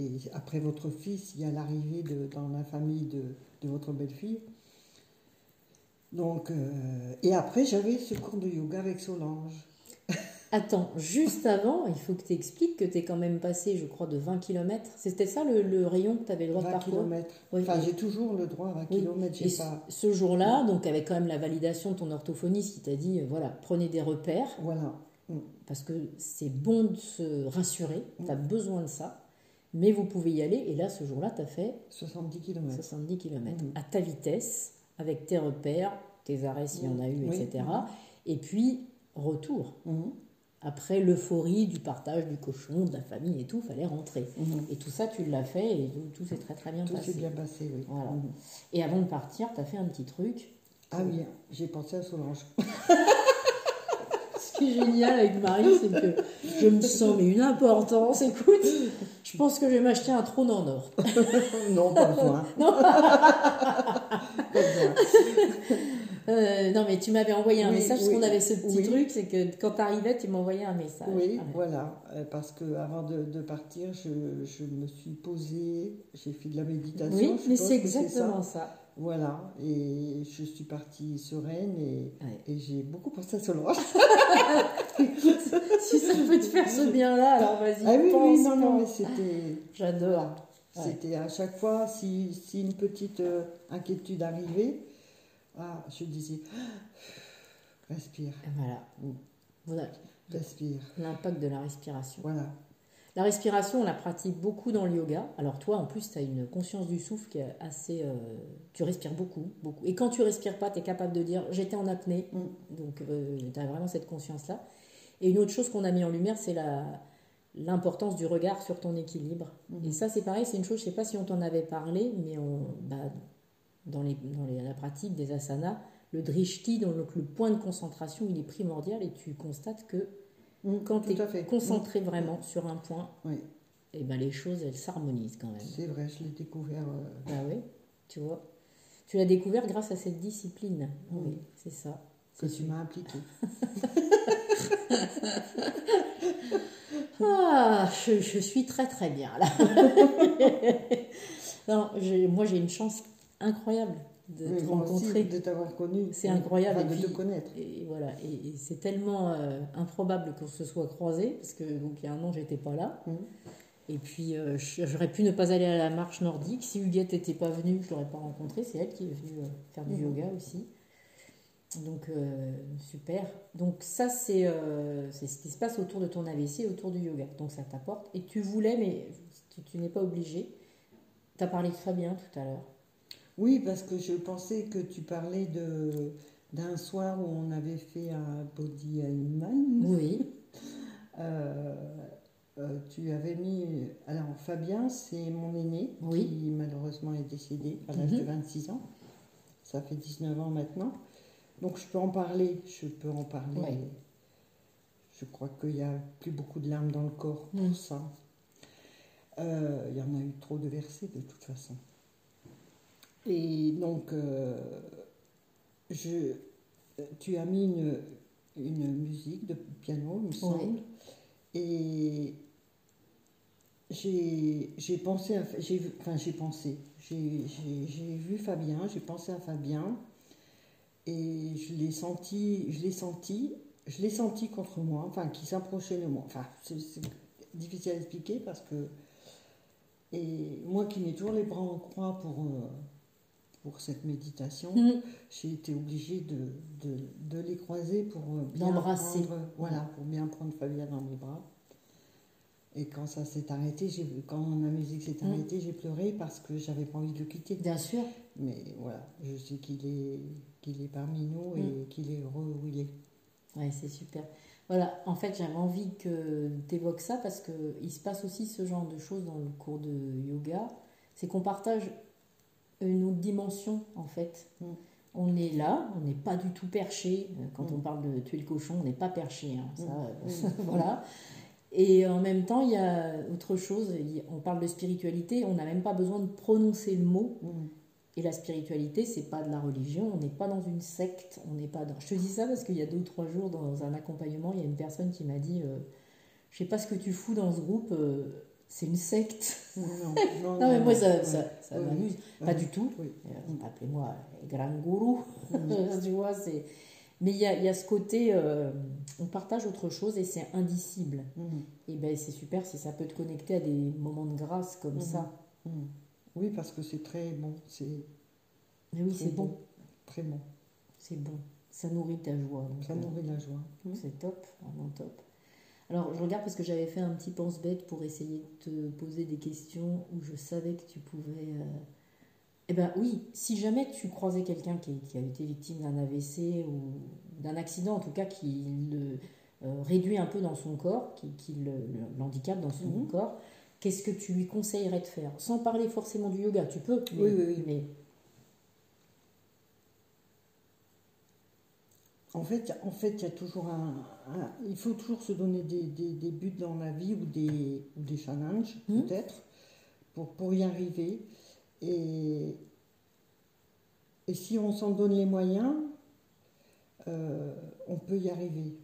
et après votre fils il y a l'arrivée de, dans la famille de, de votre belle-fille. Donc euh, et après j'avais ce cours de yoga avec Solange. Attends, juste avant, il faut que tu expliques que tu es quand même passé, je crois, de vingt kilomètres. C'était ça le, le rayon que tu avais le droit de parcourir ? vingt kilomètres. Oui. Enfin, j'ai toujours le droit à vingt kilomètres. J'ai et pas... ce jour-là, donc avec quand même la validation de ton orthophoniste qui t'a dit, voilà, prenez des repères. Voilà. Parce que c'est bon de se rassurer, tu as besoin de ça, mais vous pouvez y aller. Et là, ce jour-là, tu as fait soixante-dix kilomètres. soixante-dix kilomètres. Mmh. À ta vitesse, avec tes repères, tes arrêts s'il mmh. y en a eu, oui. et cetera. Mmh. Et puis, retour. Mmh. Après l'euphorie du partage du cochon, de la famille et tout, il fallait rentrer. Mmh. Et tout ça, tu l'as fait et tout s'est très très bien tout passé. Tout s'est bien passé, oui. Voilà. Mmh. Et avant de partir, tu as fait un petit truc. Ah oui, oui. J'ai pensé à Solange. Ce qui est génial avec Marie, c'est que je me sens mais une importance. Écoute, je pense que je vais m'acheter un trône en or. Non, pas besoin. Non. Pas besoin. Euh, non mais tu m'avais envoyé un oui, message, parce oui, qu'on avait ce petit oui. truc, c'est que quand tu arrivais, tu m'envoyais un message. Oui, ah, voilà, euh, parce qu'avant de, de partir, je, je me suis posée, j'ai fait de la méditation. Oui, je mais pense c'est exactement c'est ça. ça. Voilà, et je suis partie sereine et, ouais. et j'ai beaucoup pensé à Solange. Si ça peut te faire ce bien-là, alors vas-y, ah, oui, pense. Oui, non, non, mais c'était... J'adore. Ouais. C'était à chaque fois, si, si une petite euh, inquiétude arrivait... Ah, je disais, respire. Voilà. voilà. Respire. L'impact de la respiration. Voilà. La respiration, on la pratique beaucoup dans le yoga. Alors toi, en plus, tu as une conscience du souffle qui est assez... Euh, tu respires beaucoup, beaucoup. Et quand tu respires pas, tu es capable de dire, j'étais en apnée. Mm. Donc, euh, tu as vraiment cette conscience-là. Et une autre chose qu'on a mis en lumière, c'est la... l'importance du regard sur ton équilibre. Mm. Et ça, c'est pareil, c'est une chose, je ne sais pas si on t'en avait parlé, mais on... Bah, Dans, les, dans les, la pratique des asanas, le drishti, donc le point de concentration, il est primordial et tu constates que mmh, quand tu es concentré mmh. vraiment mmh. sur un point, oui. et ben les choses, elles s'harmonisent quand même. C'est vrai, je l'ai découvert. Euh... Ah oui, tu vois. Tu l'as découvert grâce à cette discipline. Mmh. Oui, c'est ça. que tu m'as appliqué. Ah, je, je suis très très bien là. Non, je, moi j'ai une chance incroyable de oui, te rencontrer, aussi, de t'avoir connu. C'est oui, incroyable enfin, de puis, te connaître. Et voilà, et, et c'est tellement euh, improbable qu'on se soit croisés parce que donc il y a un an j'étais pas là. Mm. Et puis euh, j'aurais pu ne pas aller à la marche nordique si Huguette n'était pas venue, je l'aurais pas rencontrée. C'est elle qui est venue euh, faire du mm. yoga aussi. Donc euh, super. Donc ça c'est euh, c'est ce qui se passe autour de ton A V C, autour du yoga. Donc ça t'apporte. Et tu voulais, mais tu, tu n'es pas obligé. Tu as parlé de Fabien tout à l'heure. Oui, parce que je pensais que tu parlais de d'un soir où on avait fait un body Ironman. Oui. euh, euh, tu avais mis. Alors Fabien, c'est mon aîné oui. qui malheureusement est décédé à l'âge mm-hmm. de vingt-six ans. Ça fait dix-neuf ans maintenant. Donc je peux en parler, je peux en parler. Ouais. Je crois qu'il n'y a plus beaucoup de larmes dans le corps pour mmh. ça. Euh, il y en a eu trop de versets de toute façon. Et donc, euh, je, tu as mis une, une musique de piano, il me semble. Ouais. Et j'ai, j'ai pensé, à, j'ai, enfin j'ai pensé, j'ai, j'ai, j'ai vu Fabien, j'ai pensé à Fabien. Et je l'ai senti, je l'ai senti, je l'ai senti contre moi, enfin, qui s'approchait de moi. Enfin, c'est, c'est difficile à expliquer parce que... Et moi qui mets toujours les bras en croix pour, pour cette méditation, mmh. j'ai été obligée de, de, de les croiser pour bien D'embrasser. prendre... Voilà, pour bien prendre Fabien dans mes bras. Et quand ça s'est arrêté, j'ai, quand la musique s'est arrêtée, mmh. j'ai pleuré parce que j'avais pas envie de le quitter. Bien sûr. Mais voilà, je sais qu'il est... qu'il est parmi nous et mmh. qu'il est heureux où il est. Oui, c'est super. Voilà, en fait, j'avais envie que tu évoques ça parce qu'il se passe aussi ce genre de choses dans le cours de yoga. C'est qu'on partage une autre dimension, en fait. Mmh. On est là, on n'est pas du tout perché. Quand mmh. on parle de tuer le cochon, on n'est pas perché. Hein, ça, mmh. euh, voilà. Et en même temps, il y a autre chose. On parle de spiritualité, on n'a même pas besoin de prononcer le mot. Mmh. Et la spiritualité, c'est pas de la religion, on n'est pas dans une secte, on n'est pas dans... Je te dis ça parce qu'il y a deux ou trois jours, dans un accompagnement, il y a une personne qui m'a dit euh, « Je sais pas ce que tu fous dans ce groupe, euh, c'est une secte. » Non, non, non, non mais moi, ça, ouais, ça, ouais, ça ouais, m'amuse. Ouais, pas ouais, du tout. Oui. Euh, appelez-moi « Grand Guru ». Tu vois, c'est... Mais il y a, y a ce côté, euh, on partage autre chose et c'est indicible. Mm-hmm. Et bien, c'est super si ça peut te connecter à des moments de grâce comme mm-hmm. ça. Mm-hmm. Oui, parce que c'est très bon. C'est Mais oui, c'est bon. bon. Très bon. C'est bon. Ça nourrit ta joie. Donc ça euh, nourrit la joie. C'est top, vraiment top. Alors, je regarde parce que j'avais fait un petit pense-bête pour essayer de te poser des questions où je savais que tu pouvais... Euh... Eh bien, oui, si jamais tu croisais quelqu'un qui, qui a été victime d'un A V C ou d'un accident, en tout cas, qui le euh, réduit un peu dans son corps, qui, qui le, l'handicape dans son mmh. corps... Qu'est-ce que tu lui conseillerais de faire ? Sans parler forcément du yoga, tu peux. Mais, oui, oui, oui. Mais... En fait, en fait, il y a toujours un, un... Il faut toujours se donner des, des, des buts dans la vie ou des, ou des challenges, mmh. peut-être, pour, pour y arriver. Et, et si on s'en donne les moyens, euh, on peut y arriver.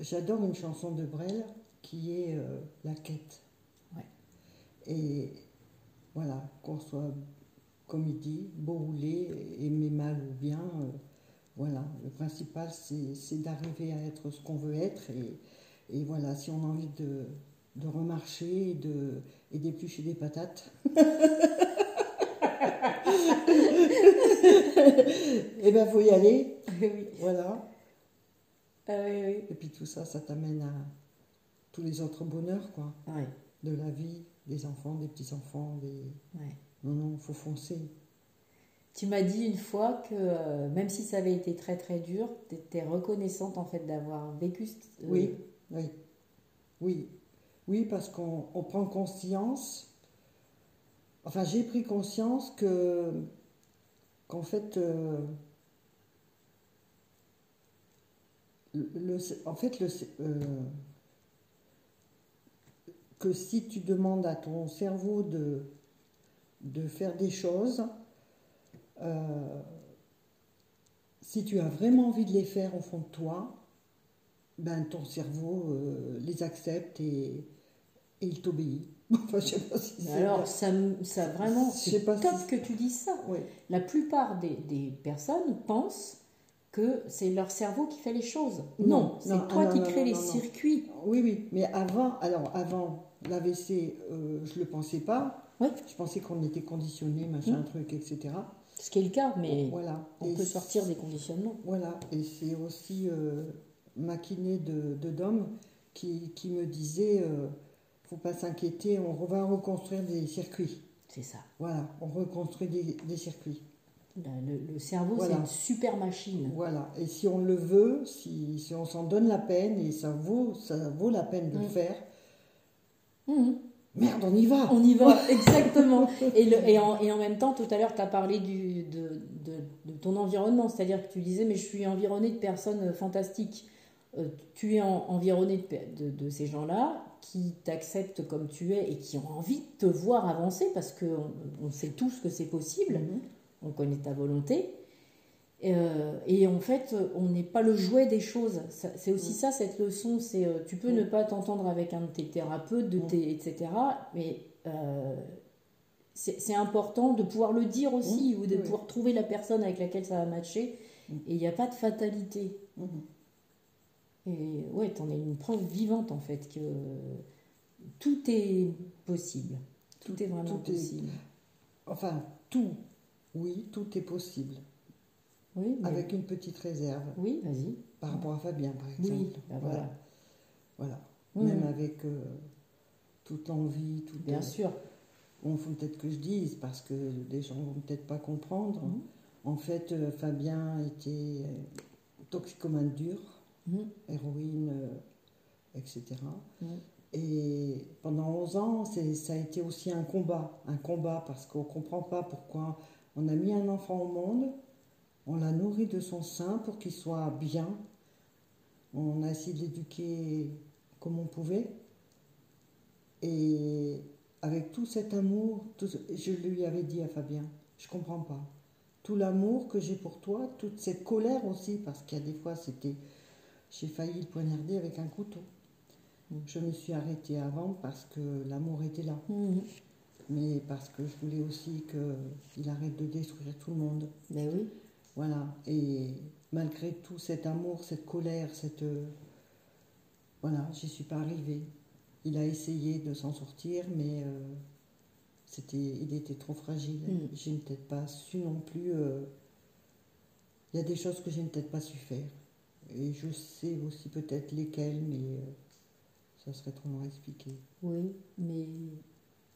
J'adore une chanson de Brel qui est euh, « La quête ». Et voilà, qu'on soit, comme il dit, beau ou laid, aimé mal ou bien, euh, voilà. Le principal, c'est, c'est d'arriver à être ce qu'on veut être. Et, et voilà, si on a envie de, de remarcher et, de, et d'éplucher des patates, et bien, il faut y aller. Oui. Voilà. Euh, oui, oui. Et puis tout ça, ça t'amène à tous les autres bonheurs, quoi, oui. de la vie. Des enfants, des petits-enfants, des... Ouais. Non, non, il faut foncer. Tu m'as dit une fois que, euh, même si ça avait été très, très dur, tu étais reconnaissante, en fait, d'avoir vécu... Cette... Oui, oui, oui. Oui, parce qu'on on prend conscience... Enfin, j'ai pris conscience que... Qu'en fait... Euh, le, le, en fait, le... Euh, que si tu demandes à ton cerveau de, de faire des choses, euh, si tu as vraiment envie de les faire au fond de toi, ben ton cerveau euh, les accepte et, et il t'obéit. Enfin, je sais pas si c'est alors, ça, ça vraiment, c'est top si... que tu dises ça. Oui. La plupart des, des personnes pensent que c'est leur cerveau qui fait les choses. Non, non c'est non, toi non, qui crée les non, circuits. Non. Oui, oui, mais avant, alors avant l'A V C, euh, je ne le pensais pas. Oui. Je pensais qu'on était conditionné, machin, mmh. truc, et cetera. Ce qui est le cas, mais voilà. on et peut sortir des conditionnements. Voilà, et c'est aussi euh, ma kiné de, de Dom qui, qui me disait euh, faut pas s'inquiéter, on va reconstruire des circuits. C'est ça. Voilà, on reconstruit des, des circuits. Le, le cerveau, voilà. c'est une super machine. Voilà, et si on le veut, si, si on s'en donne la peine, et ça vaut, ça vaut la peine de mmh. le faire, mmh. merde, on y va. On y va, exactement. Et, le, et, en, et en même temps, tout à l'heure, tu as parlé du, de, de, de ton environnement. C'est-à-dire que tu disais, mais je suis environnée de personnes fantastiques. Euh, tu es en, environnée de, de, de ces gens-là qui t'acceptent comme tu es et qui ont envie de te voir avancer parce qu'on on sait tous que c'est possible. Mm-hmm. On connaît ta volonté. Euh, et en fait, on n'est pas le jouet des choses. C'est aussi mmh. ça, cette leçon. C'est, tu peux mmh. ne pas t'entendre avec un de tes thérapeutes, de mmh. tes, et cetera. Mais euh, c'est, c'est important de pouvoir le dire aussi mmh. ou de oui. pouvoir trouver la personne avec laquelle ça va matcher. Mmh. Et il n'y a pas de fatalité. Mmh. Et ouais, t'en es une preuve vivante, en fait, que tout est possible. Tout, tout est vraiment tout possible. Est... Enfin, tout, oui, tout est possible. Oui, mais... Avec une petite réserve. Oui, vas-y. Par rapport à Fabien, par exemple. Oui, ben voilà. Voilà. voilà. Mmh. Même avec euh, toute l'envie, tout. Bien les... sûr. Bon, faut peut-être que je dise, parce que des gens vont peut-être pas comprendre. Mmh. En fait, euh, Fabien était toxicomane dur, mmh. héroïne, euh, et cetera. Mmh. Et pendant onze ans, c'est, ça a été aussi un combat. Un combat, parce qu'on comprend pas pourquoi on a mis un enfant au monde. On l'a nourri de son sein pour qu'il soit bien. On a essayé de l'éduquer comme on pouvait. Et avec tout cet amour, tout ce... je lui avais dit à Fabien, je ne comprends pas. Tout l'amour que j'ai pour toi, toute cette colère aussi, parce qu'il y a des fois, c'était, j'ai failli le poignarder avec un couteau. Mmh. Je me suis arrêtée avant parce que l'amour était là. Mmh. Mais parce que je voulais aussi qu'il arrête de détruire tout le monde. Ben oui. Voilà, et malgré tout cet amour, cette colère, cette... Euh, voilà, j'y suis pas arrivée. Il a essayé de s'en sortir, mais euh, c'était, il était trop fragile. Mmh. J'ai peut-être pas su non plus... Euh, il y a des choses que j'ai peut-être pas su faire. Et je sais aussi peut-être lesquelles, mais euh, ça serait trop long à expliquer. Oui, mais...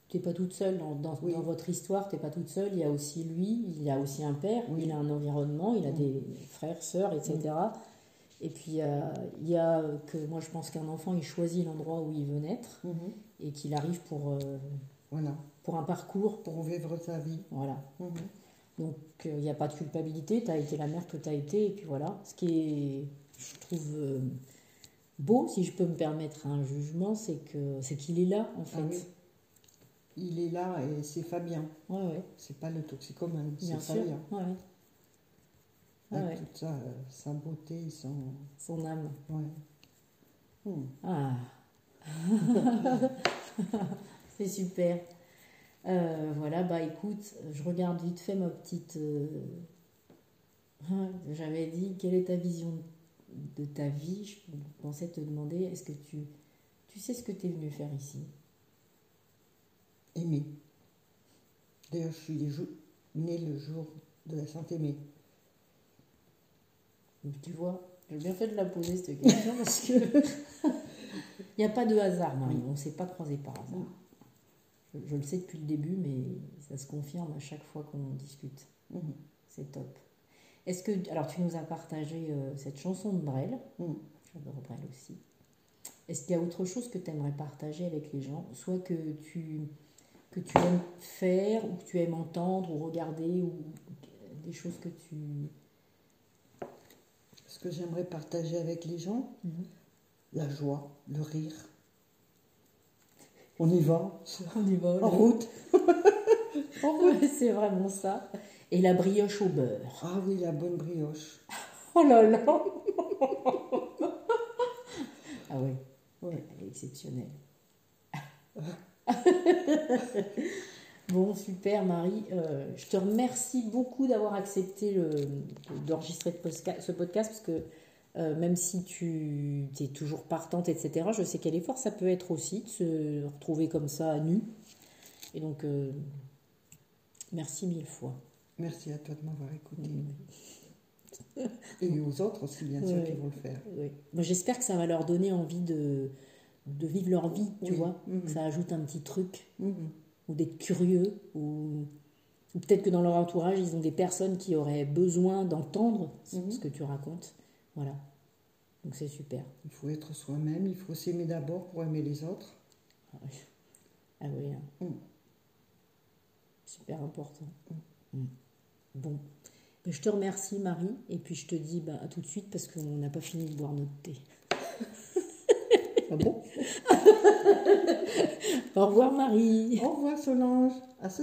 Tu n'es pas toute seule dans, dans, oui. dans votre histoire, tu n'es pas toute seule, il y a aussi lui, il y a aussi un père, oui. il a un environnement, il a mmh. des frères, sœurs, et cetera. Mmh. Et puis euh, il y a que moi je pense qu'un enfant il choisit l'endroit où il veut naître mmh. et qu'il arrive pour, euh, voilà. pour un parcours. Pour vivre sa vie. Voilà. Mmh. Donc il euh, n'y a pas de culpabilité, tu as été la mère que tu as été, et puis voilà. Ce qui est, je trouve. Euh, beau, si je peux me permettre un jugement, c'est que c'est qu'il est là en fait. Ah, oui. Il est là et c'est Fabien. Ouais, ouais. C'est pas le toxicomane, c'est bien Fabien. Sûr. Ouais. Avec ouais. toute sa, sa beauté, son... son âme. Ouais. Hmm. Ah. C'est super. Euh, voilà, bah écoute, je regarde vite fait ma petite... Euh... J'avais dit, quelle est ta vision de ta vie? Je pensais te demander, est-ce que tu, tu sais ce que tu es venu faire ici? Aimer. D'ailleurs, je suis née le jour de la Saint-Aimée. Tu vois, j'ai bien fait de la poser cette question parce que il n'y a pas de hasard, Marie. On ne s'est pas croisés par hasard. Je, je le sais depuis le début, mais ça se confirme à chaque fois qu'on discute. Mmh. C'est top. Est-ce que, alors, tu nous as partagé euh, cette chanson de Brel. Mmh. J'adore Brel aussi. Est-ce qu'il y a autre chose que tu aimerais partager avec les gens, soit que tu que tu aimes faire, ou que tu aimes entendre, ou regarder, ou des choses que tu... Ce que j'aimerais partager avec les gens, mm-hmm. la joie, le rire. On y va. On y va. En route. En route. C'est vraiment ça. Et la brioche au beurre. Ah oui, la bonne brioche. Oh là là. Ah oui, ouais, elle est exceptionnelle. Bon, super Marie, euh, je te remercie beaucoup d'avoir accepté d'enregistrer ce podcast, parce que euh, même si tu es toujours partante, et cetera, je sais quel effort ça peut être aussi de se retrouver comme ça à nu. Et donc, euh, merci mille fois. Merci à toi de m'avoir écouté. Mmh. Et aux autres aussi, bien sûr, oui, qui vont le faire. Oui. Moi, j'espère que ça va leur donner envie de, de vivre leur vie, tu oui. vois. Mmh. Ça ajoute un petit truc. Mmh. Ou d'être curieux, ou, ou peut-être que dans leur entourage, ils ont des personnes qui auraient besoin d'entendre mmh. ce que tu racontes. Voilà. Donc, c'est super. Il faut être soi-même, il faut s'aimer d'abord pour aimer les autres. Ah oui, ah oui hein. mmh. Super important. Mmh. Bon, je te remercie Marie, et puis je te dis bah, à tout de suite, parce qu'on n'a pas fini de boire notre thé. Ah bon? Au revoir Marie. Au revoir Solange. À ce...